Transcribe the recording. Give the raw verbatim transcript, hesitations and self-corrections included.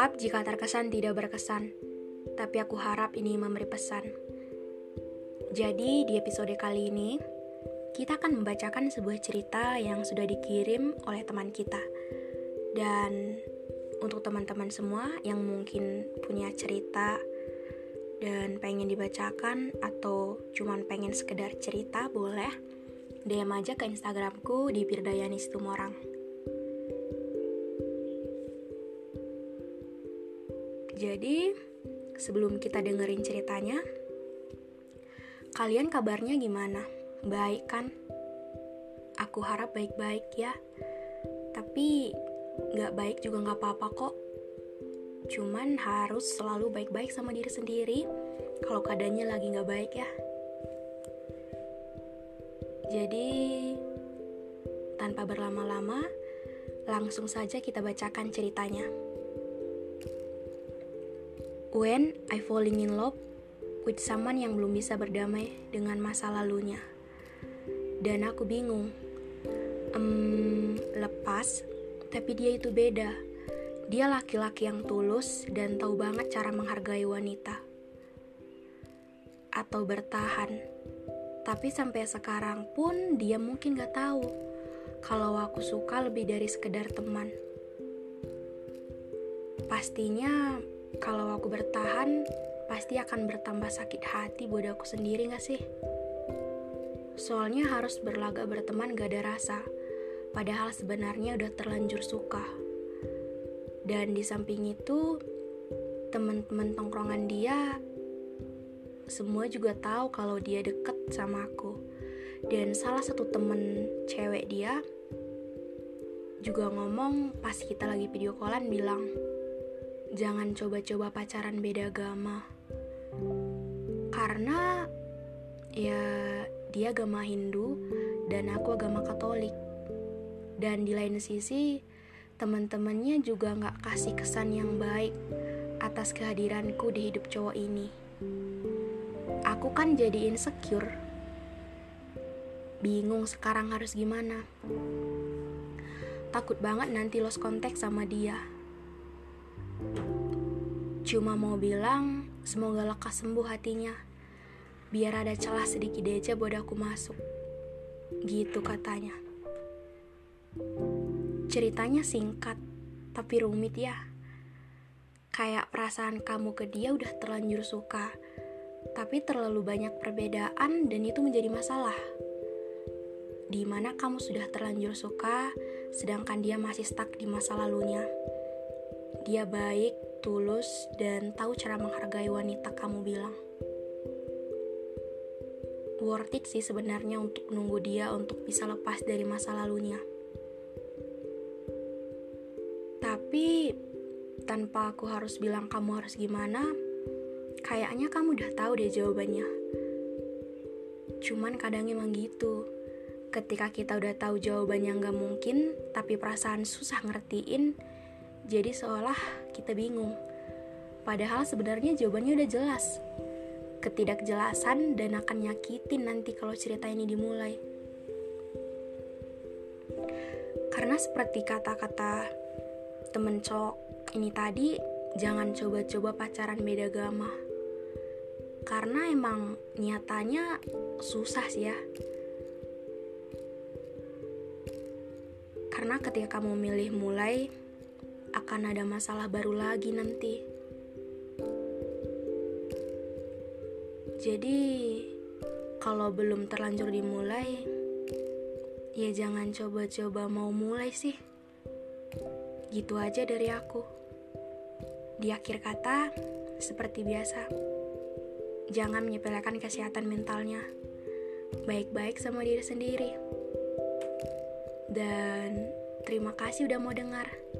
Maaf jika terkesan tidak berkesan, tapi aku harap ini memberi pesan. Jadi di episode kali ini, kita akan membacakan sebuah cerita yang sudah dikirim oleh teman kita. Dan untuk teman-teman semua yang mungkin punya cerita dan pengen dibacakan atau cuman pengen sekedar cerita, boleh D M aja ke Instagramku di pirdayanis_tumorang. Jadi, sebelum kita dengerin ceritanya, kalian kabarnya gimana? Baik kan? Aku harap baik-baik ya. Tapi, gak baik juga gak apa-apa kok. Cuman harus selalu baik-baik sama diri sendiri kalau keadaannya lagi gak baik ya. Jadi, tanpa berlama-lama, langsung saja kita bacakan ceritanya. When I falling in love with someone yang belum bisa berdamai dengan masa lalunya. Dan aku bingung. Um, lepas, tapi dia itu beda. Dia laki-laki yang tulus dan tahu banget cara menghargai wanita. Atau bertahan. Tapi sampai sekarang pun dia mungkin gak tahu kalau aku suka lebih dari sekedar teman. Pastinya kalau aku bertahan, pasti akan bertambah sakit hati buat aku sendiri gak sih? Soalnya harus berlaga berteman gak ada rasa, padahal sebenarnya udah terlanjur suka. Dan di samping itu, teman-teman tongkrongan dia semua juga tahu kalau dia deket sama aku. Dan salah satu temen cewek dia juga ngomong pas kita lagi video callan bilang, "Jangan coba-coba pacaran beda agama." Karena ya dia agama Hindu dan aku agama Katolik. Dan di lain sisi, teman-temannya juga gak kasih kesan yang baik atas kehadiranku di hidup cowok ini. Aku kan jadi insecure. Bingung sekarang harus gimana. Takut banget nanti lost contact sama dia. Cuma mau bilang, semoga lekas sembuh hatinya, biar ada celah sedikit aja buat aku masuk. Gitu katanya. Ceritanya singkat, tapi rumit ya. Kayak perasaan kamu ke dia udah terlanjur suka, tapi terlalu banyak perbedaan dan itu menjadi masalah. Dimana kamu sudah terlanjur suka, sedangkan dia masih stuck di masa lalunya. Dia baik, tulus, dan tahu cara menghargai wanita kamu bilang. Worth it sih sebenarnya untuk nunggu dia untuk bisa lepas dari masa lalunya. Tapi, tanpa aku harus bilang kamu harus gimana, kayaknya kamu udah tahu deh jawabannya. Cuman kadang emang gitu. Ketika kita udah tahu jawabannya gak mungkin, tapi perasaan susah ngertiin, jadi seolah kita bingung. Padahal sebenarnya jawabannya udah jelas. Ketidakjelasan dan akan nyakitin nanti kalau cerita ini dimulai. Karena seperti kata-kata temen cowok ini tadi, jangan coba-coba pacaran beda agama. Karena emang nyatanya susah sih ya. Karena ketika kamu milih mulai, akan ada masalah baru lagi nanti. Jadi, kalau belum terlanjur dimulai, ya jangan coba-coba mau mulai sih. Gitu aja dari aku. Di akhir kata, seperti biasa, jangan menyepelekan kesehatan mentalnya. Baik-baik sama diri sendiri. Dan terima kasih udah mau dengar.